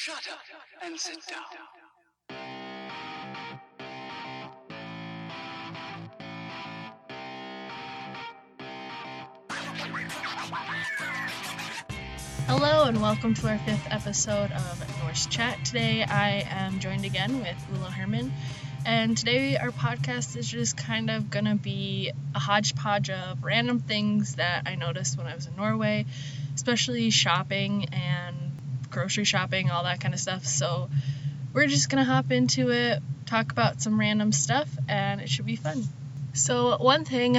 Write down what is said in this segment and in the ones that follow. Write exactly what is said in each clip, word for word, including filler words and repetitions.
Shut up and sit down. Hello and welcome to our fifth episode of Norse Chat. Today I am joined again with Ula Herman, and today our podcast is just kind of gonna be a hodgepodge of random things that I noticed when I was in Norway, especially shopping and grocery shopping, all that kind of stuff. So we're just gonna hop into it, talk about some random stuff, and it should be fun. So one thing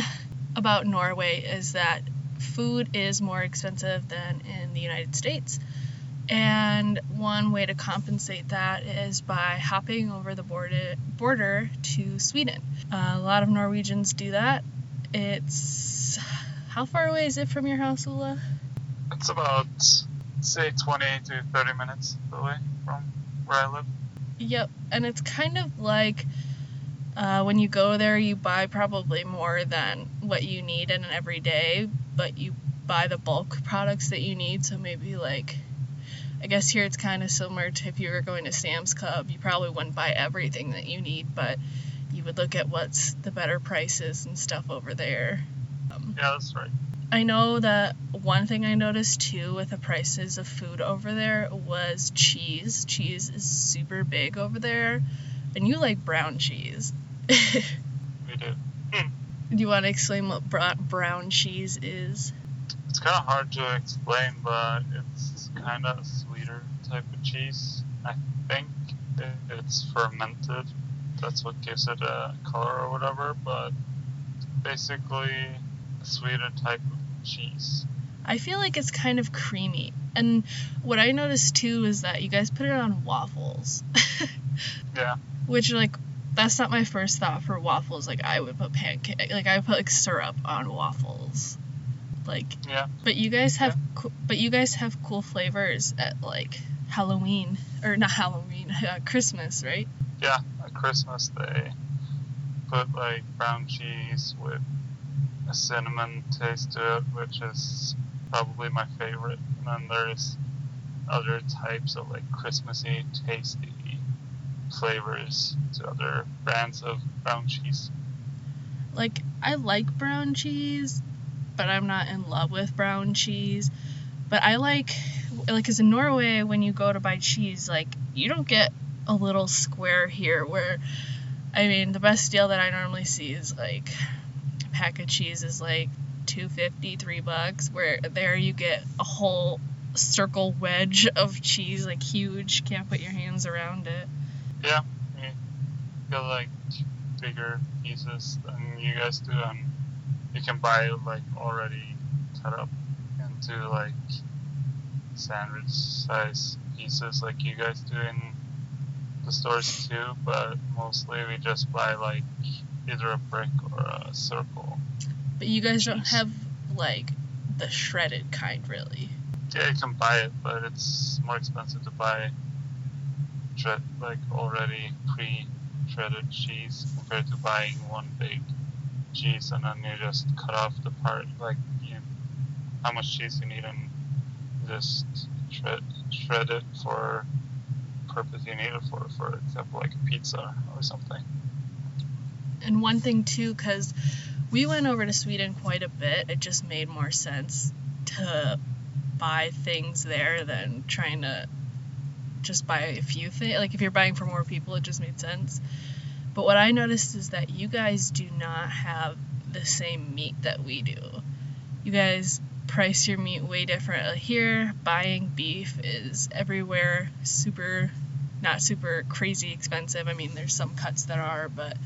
about Norway is that food is more expensive than in the United States, and one way to compensate that is by hopping over the border border to Sweden. Uh, a lot of Norwegians do that. It's, how far away is it from your house, Ulla? It's about, say, twenty to thirty minutes away from where I live. Yep, and it's kind of like uh, when you go there, you buy probably more than what you need in an everyday, but you buy the bulk products that you need. So maybe, like, I guess here it's kind of similar to if you were going to Sam's Club, you probably wouldn't buy everything that you need, but you would look at what's the better prices and stuff over there. Um, yeah, that's right. I know that one thing I noticed too with the prices of food over there was cheese. Cheese is super big over there, and you like brown cheese. We do. Do you want to explain what brown cheese is? It's kind of hard to explain, but it's kind of a sweeter type of cheese. I think it's fermented. That's what gives it a color or whatever, but basically a sweeter type of cheese. I feel like it's kind of creamy. And what I noticed too is that you guys put it on waffles. Yeah. Which, like, that's not my first thought for waffles. Like, I would put pancake, like I would put like syrup on waffles. Like, yeah. But you guys have yeah. co- but you guys have cool flavors at, like, Halloween or not Halloween, uh, Christmas, right? Yeah, at Christmas they put like brown cheese with a cinnamon taste to it, which is probably my favorite. And then there's other types of, like, Christmassy, tasty flavors to other brands of brown cheese. Like, I like brown cheese, but I'm not in love with brown cheese. But I like, like, because in Norway, when you go to buy cheese, like, you don't get a little square here where, I mean, the best deal that I normally see is, like, pack of cheese is like two fifty, three bucks, where there you get a whole circle wedge of cheese, like huge, can't put your hands around it. Yeah, you get like bigger pieces than you guys do, and you can buy it like already cut up into like sandwich size pieces like you guys do in the stores too, but mostly we just buy like either a brick or a circle. But you guys don't have, like, the shredded kind, really. Yeah, you can buy it, but it's more expensive to buy, shred, like, already pre-shredded cheese compared to buying one big cheese and then you just cut off the part, like, you know, how much cheese you need and just shred, shred it for purpose you need it for, for example, like a pizza or something. And one thing, too, because we went over to Sweden quite a bit, it just made more sense to buy things there than trying to just buy a few things. Like, if you're buying for more people, it just made sense. But what I noticed is that you guys do not have the same meat that we do. You guys price your meat way different. Here, buying beef is everywhere super, not super crazy expensive. I mean, there's some cuts that are, but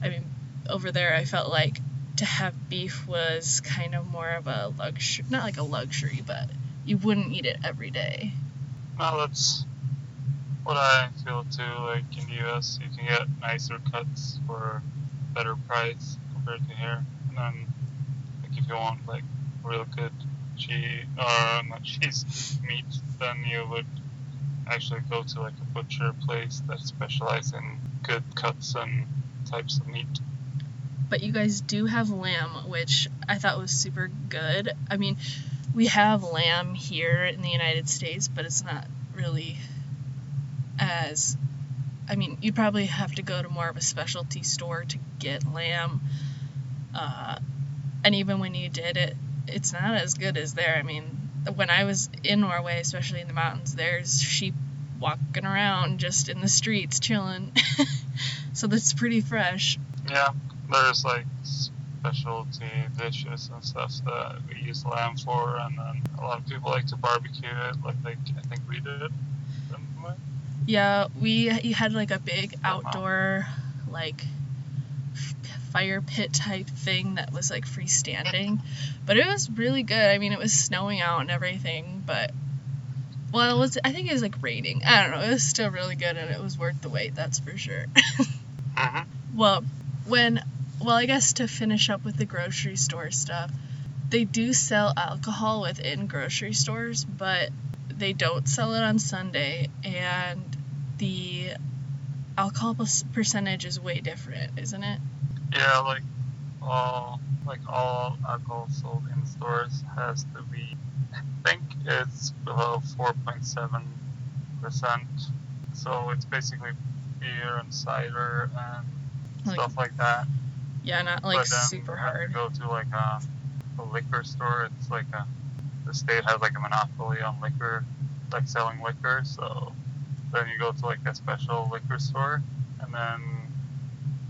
I mean, over there, I felt like to have beef was kind of more of a luxury, not like a luxury, but you wouldn't eat it every day. Well, that's what I feel too. Like in the U S, you can get nicer cuts for a better price compared to here. And then, like, if you want like real good cheese or not cheese meat, then you would actually go to like a butcher place that specializes in good cuts and types of meat. But you guys do have lamb, which I thought was super good. I mean, we have lamb here in the United States, but it's not really as, I mean, you probably have to go to more of a specialty store to get lamb, uh, and even when you did it, it's not as good as there. I mean, when I was in Norway, especially in the mountains, there's sheep walking around just in the streets chilling, so that's pretty fresh. Yeah, there's like specialty dishes and stuff that we use lamb for, and then a lot of people like to barbecue it, like they, I think we did it. Yeah, we you had like a big outdoor like fire pit type thing that was like freestanding, but it was really good. I mean, it was snowing out and everything, but well, it was, I think it was like raining. I don't know. It was still really good, and it was worth the wait. That's for sure. uh-huh. Well, when well, I guess to finish up with the grocery store stuff, they do sell alcohol within grocery stores, but they don't sell it on Sunday, and the alcohol percentage is way different, isn't it? Yeah, like all like all alcohol sold in stores has to be, I think it's below four point seven percent, so it's basically beer and cider and like, stuff like that. Yeah, not like super hard. But then you go to like a, a liquor store, it's like a, the state has like a monopoly on liquor, like selling liquor, so then you go to like a special liquor store, and then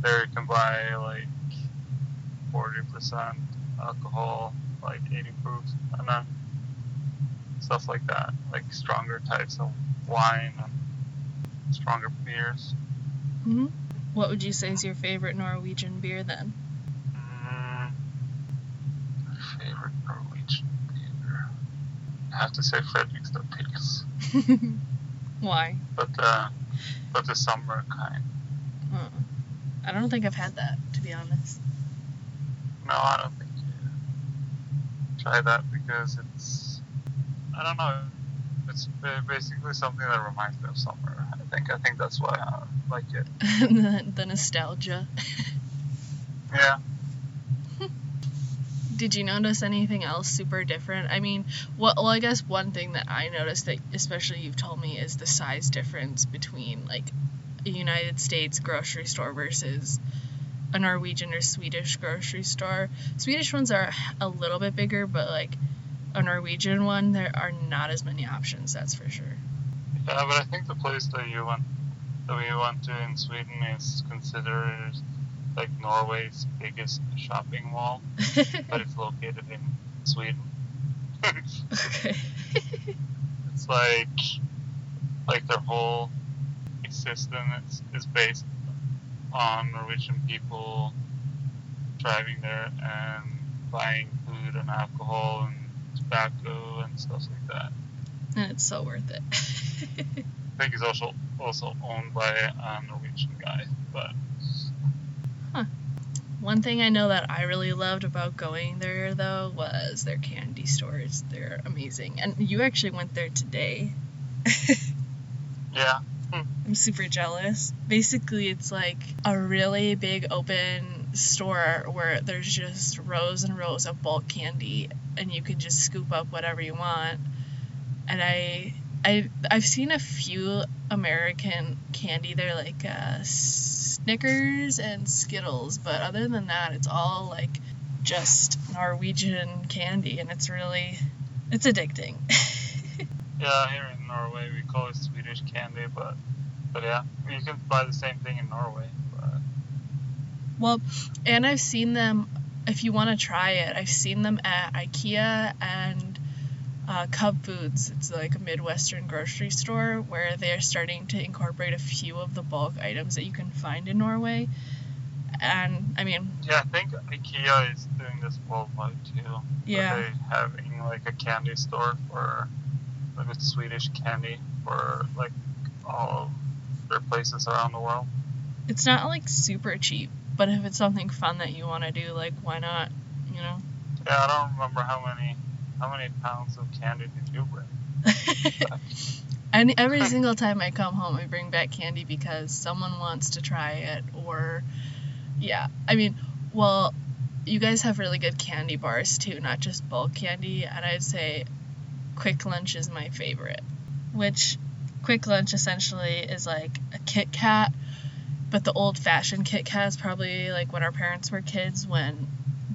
there you can buy like forty percent alcohol, like eighty proof, and then stuff like that, like stronger types of wine and stronger beers. Mm-hmm. What would you say is your favorite Norwegian beer then? Mm, favorite Norwegian beer? I have to say Fredrikstad Pils. Why? But uh, but the summer kind. Uh, I don't think I've had that, to be honest. No, I don't think you try that because it's, I don't know. It's basically something that reminds me of summer. I think. I think that's why I like it. the, the nostalgia. Yeah. Did you notice anything else super different? I mean, well, well, I guess one thing that I noticed that especially you've told me is the size difference between like a United States grocery store versus a Norwegian or Swedish grocery store. Swedish ones are a little bit bigger, but like a Norwegian one, there are not as many options, that's for sure. Yeah, but I think the place that you went, that we went to in Sweden is considered like Norway's biggest shopping mall, but it's located in Sweden. Okay. It's like, like their whole existence is based on Norwegian people driving there and buying food and alcohol and tobacco and stuff like that. And it's so worth it. I think it's also also owned by a Norwegian guy, but huh. One thing I know that I really loved about going there though was their candy stores. They're amazing. And you actually went there today. Yeah. Hmm. I'm super jealous. Basically it's like a really big open store where there's just rows and rows of bulk candy, and you can just scoop up whatever you want. And I, I, I've seen a few American candy there, like uh, Snickers and Skittles, but other than that, it's all like just Norwegian candy, and it's really, it's addicting. Yeah, here in Norway we call it Swedish candy, but but yeah, you can buy the same thing in Norway. Well, and I've seen them, if you want to try it, I've seen them at IKEA and uh, Cub Foods. It's like a Midwestern grocery store where they're starting to incorporate a few of the bulk items that you can find in Norway. And, I mean... Yeah, I think IKEA is doing this worldwide, too. Yeah. They're having, like, a candy store for, like, a Swedish candy for, like, all their places around the world. It's not, like, super cheap. But if it's something fun that you want to do, like, why not, you know? Yeah, I don't remember how many how many pounds of candy did you bring? And every single time I come home, I bring back candy because someone wants to try it, or, yeah. I mean, well, you guys have really good candy bars, too, not just bulk candy. And I'd say Quick Lunch is my favorite, which Quick Lunch essentially is like a Kit Kat, but the old-fashioned Kit Kat is probably like when our parents were kids, when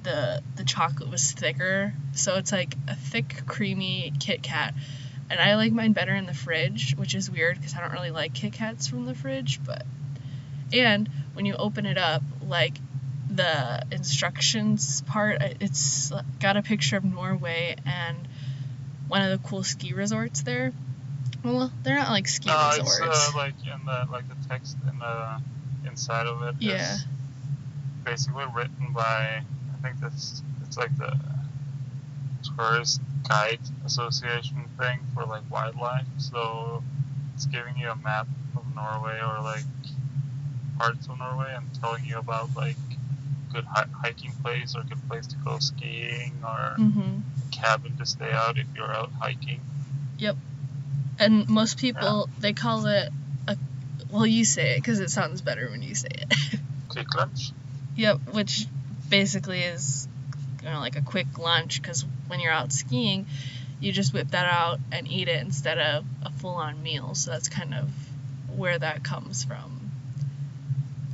the the chocolate was thicker. So it's like a thick, creamy Kit Kat. And I like mine better in the fridge, which is weird because I don't really like Kit Kats from the fridge. But and when you open it up, like the instructions part, it's got a picture of Norway and one of the cool ski resorts there. Well, they're not like ski uh, resorts. It's, uh, like in the like the text in the inside of it. Yeah. Is basically written by, I think that's it's like the Tourist Guide Association thing for like wildlife. So it's giving you a map of Norway or like parts of Norway and telling you about like good hi- hiking place or good place to go skiing or mm-hmm. cabin to stay out if you're out hiking. Yep. And most people, yeah. they call it a... Well, you say it, because it sounds better when you say it. Quick lunch? Yep, which basically is, you know, like a quick lunch, because when you're out skiing, you just whip that out and eat it instead of a full-on meal. So that's kind of where that comes from.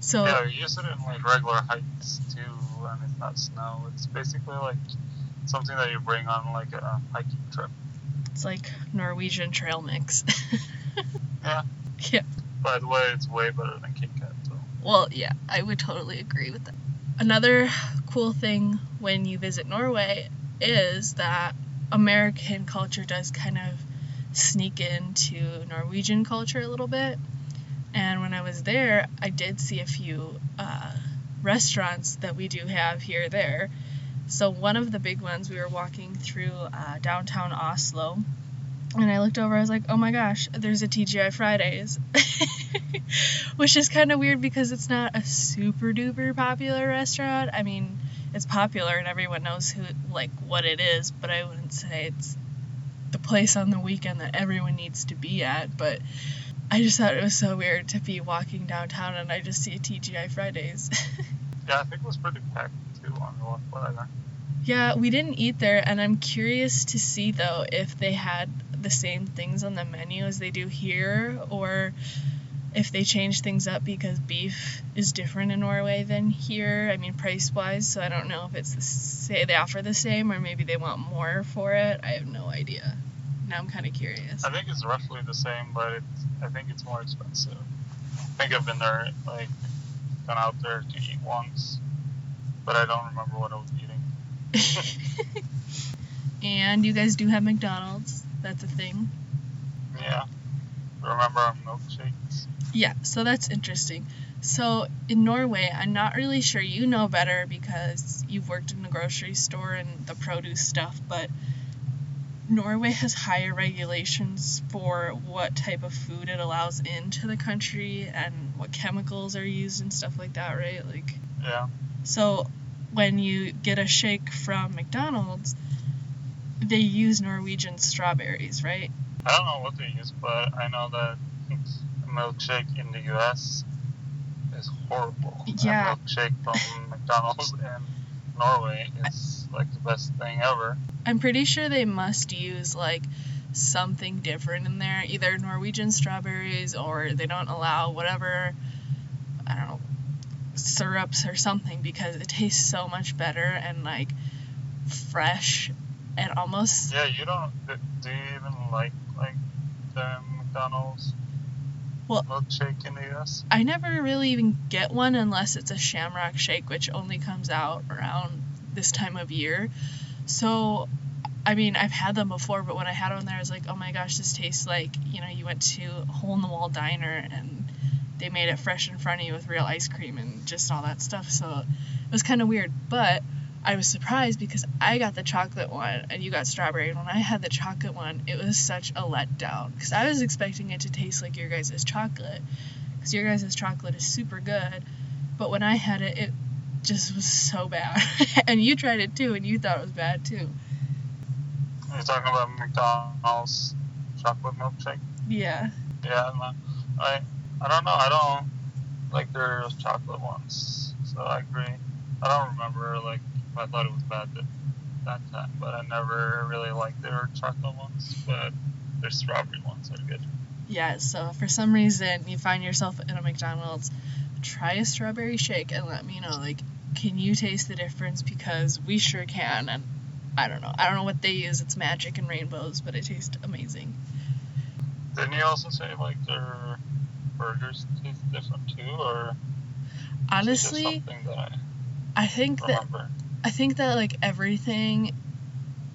So yeah, you use it in, like, regular hikes, too, and it's not snow. It's basically, like, something that you bring on, like, a hiking trip. It's like Norwegian trail mix. yeah. Yeah. By the way, it's way better than Kit Kat, so. Well, yeah, I would totally agree with that. Another cool thing when you visit Norway is that American culture does kind of sneak into Norwegian culture a little bit. And when I was there, I did see a few uh, restaurants that we do have here there. So one of the big ones, we were walking through uh, downtown Oslo, and I looked over, I was like, oh my gosh, there's a T G I Fridays, which is kind of weird because it's not a super duper popular restaurant. I mean, it's popular and everyone knows who like what it is, but I wouldn't say it's the place on the weekend that everyone needs to be at. But I just thought it was so weird to be walking downtown and I just see a T G I Fridays. Yeah, I think it was pretty packed too on the walk by there. Yeah, we didn't eat there, and I'm curious to see, though, if they had the same things on the menu as they do here, or if they change things up because beef is different in Norway than here, I mean, price-wise, so I don't know if it's the say they offer the same, or maybe they want more for it. I have no idea. Now I'm kind of curious. I think it's roughly the same, but it's, I think it's more expensive. I think I've been there, like, gone out there to eat once, but I don't remember what I was eating. And you guys do have McDonald's. That's a thing. Yeah. Remember our milkshakes? Yeah, so that's interesting. So in Norway, I'm not really sure, you know better because you've worked in the grocery store and the produce stuff, but Norway has higher regulations for what type of food it allows into the country and what chemicals are used and stuff like that, right? Like, yeah. So when you get a shake from McDonald's, they use Norwegian strawberries, right? I don't know what they use, but I know that a milkshake in the U S is horrible. Yeah. A milkshake from McDonald's in Norway is like the best thing ever. I'm pretty sure they must use like something different in there, either Norwegian strawberries or they don't allow whatever, I don't know, syrups or something, because it tastes so much better and like fresh and almost. Yeah, you don't. Do you even like like the McDonald's well, milkshake in the U S? I never really even get one unless it's a Shamrock Shake, which only comes out around this time of year. So, I mean, I've had them before, but when I had one there, I was like, oh my gosh, this tastes like, you know, you went to a hole-in-the-wall diner and they made it fresh in front of you with real ice cream and just all that stuff. So it was kind of weird, but I was surprised because I got the chocolate one and you got strawberry. And when I had the chocolate one, it was such a letdown because I was expecting it to taste like your guys' chocolate, because your guys' chocolate is super good. But when I had it, it just was so bad. And you tried it too and you thought it was bad too. You're talking about McDonald's chocolate milkshake? Yeah. Yeah, I, I I don't know. I don't like their chocolate ones, so I agree. I don't remember like if I thought it was bad that, that time, but I never really liked their chocolate ones. But their strawberry ones are good. yeah, so for some reason you find yourself in a McDonald's, try a strawberry shake and let me know, like, can you taste the difference? Because we sure can, and I don't know. I don't know what they use. It's magic and rainbows, but it tastes amazing. Didn't you also say, like, their burgers taste different, too, or... Honestly, is it just something that I, I think remember? that I think that, like, everything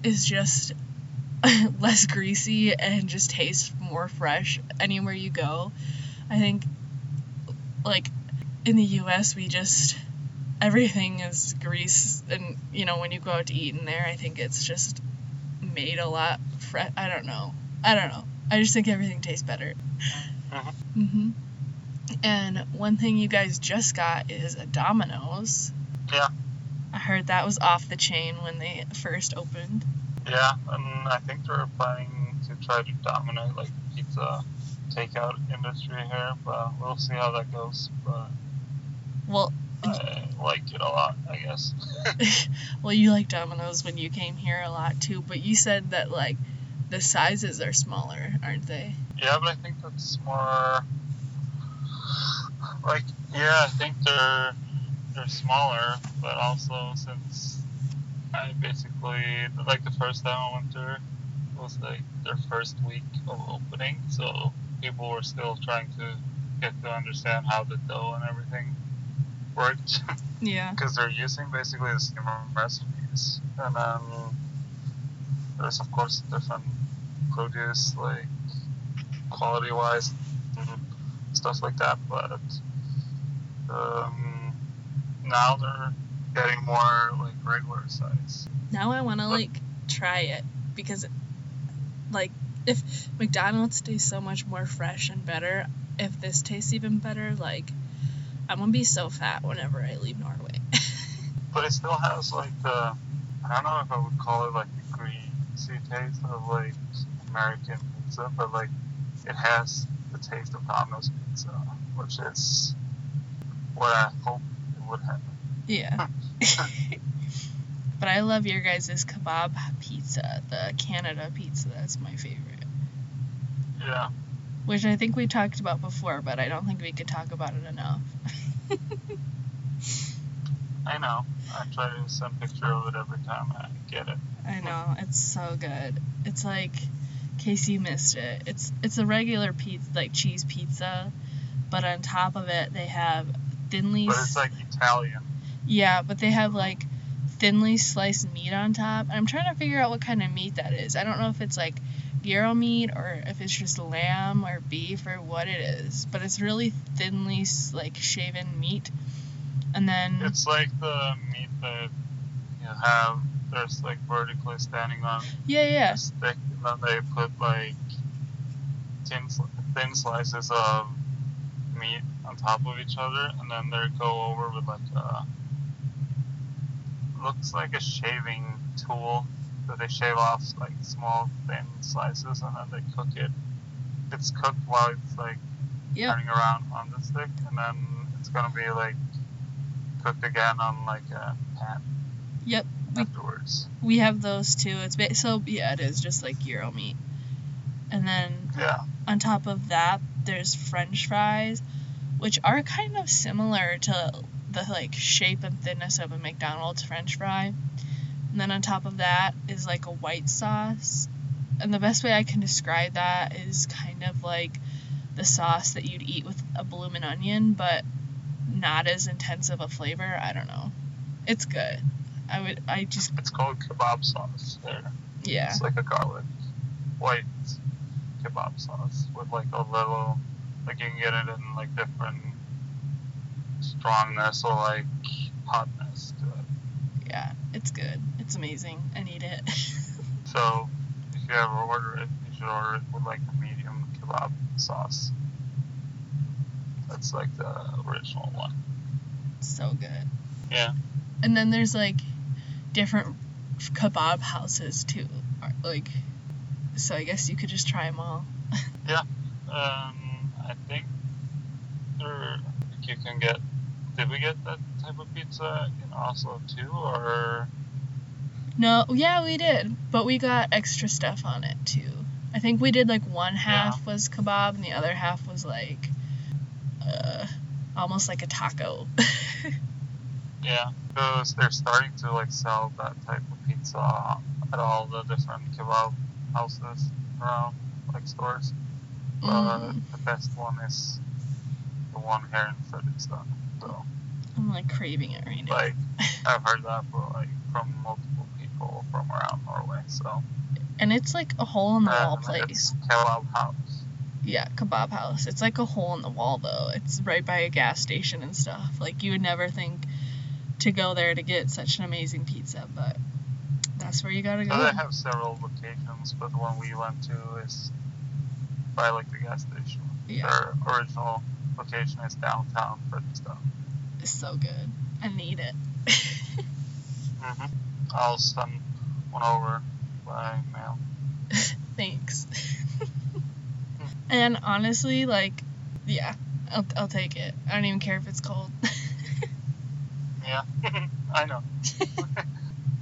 is just less greasy and just tastes more fresh anywhere you go. I think, like, in the U S, we just... everything is grease, and, you know, when you go out to eat in there, I think it's just made a lot fresh. I don't know. I don't know. I just think everything tastes better. Uh-huh. Mm-hmm. And one thing you guys just got is a Domino's. Yeah. I heard that was off the chain when they first opened. Yeah, and I think they're planning to try to dominate, like, pizza takeout industry here, but we'll see how that goes. But Well... I liked it a lot, I guess. Well, you liked Domino's when you came here a lot, too, but you said that, like, the sizes are smaller, aren't they? Yeah, but I think that's more... Like, yeah, I think they're they're smaller, but also since I basically... Like, the first time I went there was, like, their first week of opening, so people were still trying to get to understand how the dough and everything worked. Yeah. Because they're using basically the same recipes. And um, there's, of course, different produce, like, quality-wise, and stuff like that. But um, now they're getting more, like, regular size. Now I want to, like, try it. Because, like, if McDonald's tastes so much more fresh and better, if this tastes even better, like... I'm going to be so fat whenever I leave Norway. But it still has, like, the... I don't know if I would call it, like, the greasy taste of, like, American pizza, but, like, it has the taste of Domino's pizza, which is what I hope it would happen. Yeah. But I love your guys' kebab pizza, the Canada pizza. That's my favorite. Yeah. Which I think we talked about before, but I don't think we could talk about it enough. I know. I try to send a picture of it every time I get it. I know. It's so good. It's like, in case you missed it, it's it's a regular pizza, like cheese pizza, but on top of it they have thinly... But it's like Italian. Yeah, but they have, like, thinly sliced meat on top. And I'm trying to figure out what kind of meat that is. I don't know if it's, like, gyro meat or if it's just lamb or beef or what it is, but it's really thinly, like, shaven meat. And then it's like the meat that you have there's, like, vertically standing on yeah yeah a stick, and then they put, like, thin, thin slices of meat on top of each other, and then they go over with, like, a looks like a shaving tool. So they shave off, like, small, thin slices, and then they cook it. It's cooked while it's, like, yep. turning around on the stick, and then it's going to be, like, cooked again on, like, a pan. Yep. Afterwards. We, we have those, too. It's ba- So, yeah, it is just, like, gyro meat. And then yeah. on top of that, there's French fries, which are kind of similar to the, like, shape and thickness of a McDonald's French fry. And then on top of that is, like, a white sauce. And the best way I can describe that is kind of like the sauce that you'd eat with a bloomin' onion, but not as intense of a flavor. I don't know. It's good. I would, I just... It's called kebab sauce there. Yeah. It's like a garlic white kebab sauce with, like, a little... Like, you can get it in, like, different strongness or, like, hotness to it. Yeah, it's good. It's amazing. I need it. So, if you ever order it, you should order it with, like, the medium kebab sauce. That's, like, the original one. So good. Yeah. And then there's, like, different kebab houses, too. Like, so I guess you could just try them all. Yeah. Um, I think there, like, you can get... Did we get that type of pizza in Oslo too, or? No, yeah, we did, but we got extra stuff on it too. I think we did like one half yeah. was kebab and the other half was like uh, almost like a taco. Yeah, because they're starting to like sell that type of pizza at all the different kebab houses around, like stores. But mm. the best one is the one here in Fredrikstad. So I'm like craving it right now. Like I've heard that for, like from multiple people from around Norway. So. And it's like a hole in the wall uh, place. Kebab House. Yeah, Kebab House. It's like a hole in the wall though. It's right by a gas station and stuff. Like you would never think to go there to get such an amazing pizza, but that's where you gotta go. They have several locations, but the one we went to is by like the gas station. Yeah. Their original location is downtown for the stuff. It's so good. I need it. Mm-hmm. I'll send one over by mail. Thanks. And honestly, like, yeah, I'll, I'll take it. I don't even care if it's cold. Yeah, I know.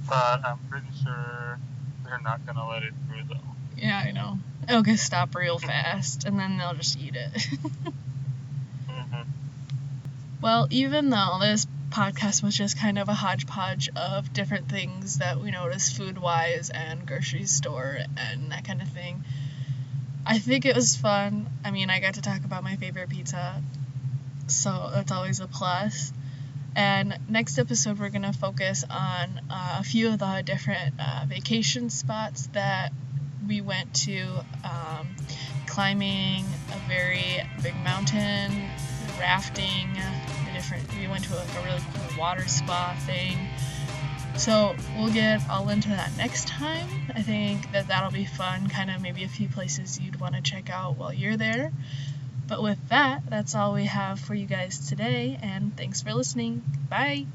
But I'm pretty sure they're not going to let it through, though. Yeah, I know. It'll get stopped real fast, and then they'll just eat it. Mm-hmm. Well, even though this podcast was just kind of a hodgepodge of different things that we noticed food-wise and grocery store and that kind of thing, I think it was fun. I mean, I got to talk about my favorite pizza, so that's always a plus. And next episode, we're going to focus on uh, a few of the different uh, vacation spots that we went to, um, climbing a very big mountain, rafting, the different, we went to like a really cool water spa thing. So we'll get all into that next time. I think that that'll be fun, kind of maybe a few places you'd want to check out while you're there. But with that, that's all we have for you guys today, and thanks for listening. Bye!